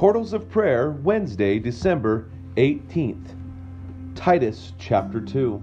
Portals of Prayer, Wednesday, December 18th. Titus chapter 2.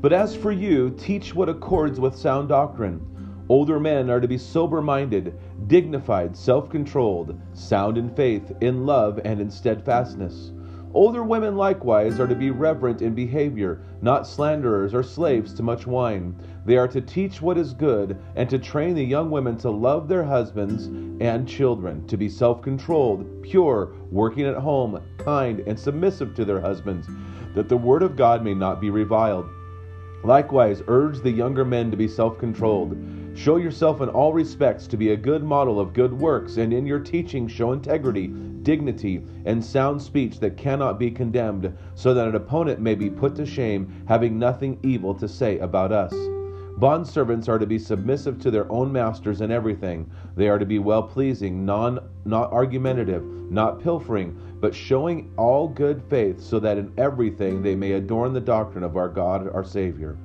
But as for you, teach what accords with sound doctrine. Older men are to be sober-minded, dignified, self-controlled, sound in faith, in love, and in steadfastness. Older women likewise are to be reverent in behavior, not slanderers or slaves to much wine. They are to teach what is good, and to train the young women to love their husbands and children, to be self-controlled, pure, working at home, kind, and submissive to their husbands, that the word of God may not be reviled. Likewise, urge the younger men to be self-controlled. Show yourself in all respects to be a good model of good works, and in your teaching show integrity, dignity, and sound speech that cannot be condemned, so that an opponent may be put to shame, having nothing evil to say about us. Bondservants are to be submissive to their own masters in everything. They are to be well-pleasing, not argumentative, not pilfering, but showing all good faith, so that in everything they may adorn the doctrine of our God, our Savior.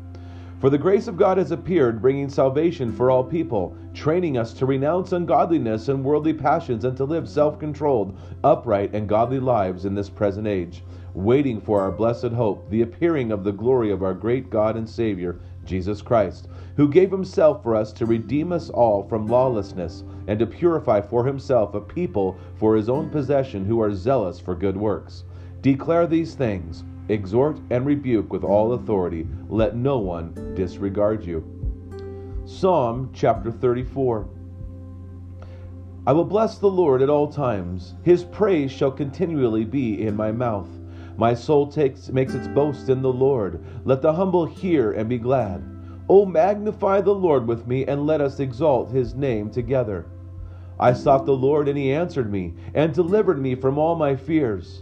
For the grace of God has appeared, bringing salvation for all people, training us to renounce ungodliness and worldly passions and to live self-controlled, upright, and godly lives in this present age, waiting for our blessed hope, the appearing of the glory of our great God and Savior, Jesus Christ, who gave himself for us to redeem us all from lawlessness and to purify for himself a people for his own possession who are zealous for good works. Declare these things. Exhort and rebuke with all authority. Let no one disregard you. Psalm chapter 34. I will bless the Lord at all times. His praise shall continually be in my mouth. My soul makes its boast in the Lord. Let the humble hear and be glad. O magnify the Lord with me, and let us exalt his name together. I sought the Lord, and he answered me, and delivered me from all my fears.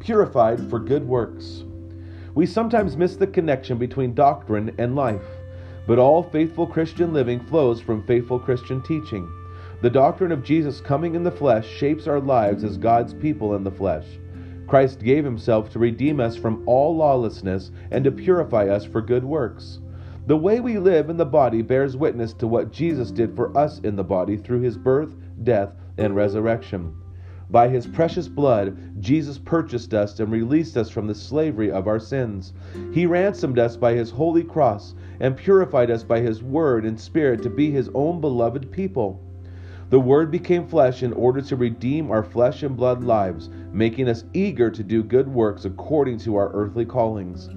Purified for good works. We sometimes miss the connection between doctrine and life, but all faithful Christian living flows from faithful Christian teaching. The doctrine of Jesus coming in the flesh shapes our lives as God's people in the flesh. Christ gave himself to redeem us from all lawlessness and to purify us for good works. The way we live in the body bears witness to what Jesus did for us in the body through his birth, death, and resurrection. By his precious blood, Jesus purchased us and released us from the slavery of our sins. He ransomed us by his holy cross and purified us by his word and spirit to be his own beloved people. The word became flesh in order to redeem our flesh and blood lives, making us eager to do good works according to our earthly callings.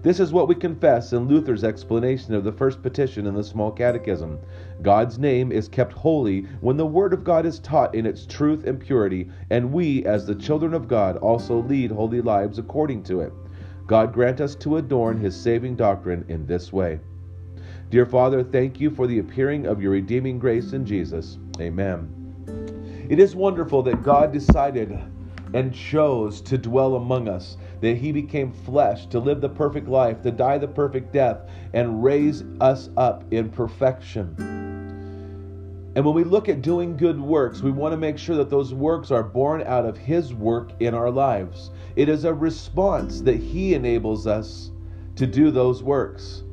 This is what we confess in Luther's explanation of the first petition in the Small Catechism. God's name is kept holy when the Word of God is taught in its truth and purity, and we, as the children of God, also lead holy lives according to it. God grant us to adorn His saving doctrine in this way. Dear Father, thank you for the appearing of your redeeming grace in Jesus. Amen. It is wonderful that God decided and chose to dwell among us, that he became flesh, to live the perfect life, to die the perfect death, and raise us up in perfection. And when we look at doing good works, we want to make sure that those works are born out of His work in our lives. It is a response that He enables us to do those works.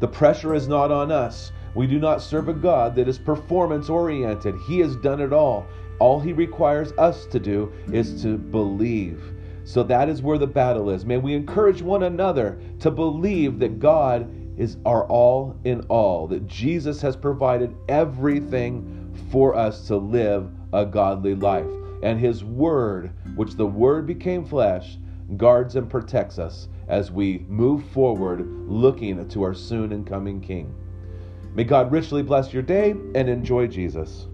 The pressure is not on us. We do not serve a God that is performance-oriented. He has done it all. All He requires us to do is to believe. So that is where the battle is. May we encourage one another to believe that God is our all in all, that Jesus has provided everything for us to live a godly life. And His Word, which the Word became flesh, guards and protects us as we move forward looking to our soon and coming King. May God richly bless your day and enjoy Jesus.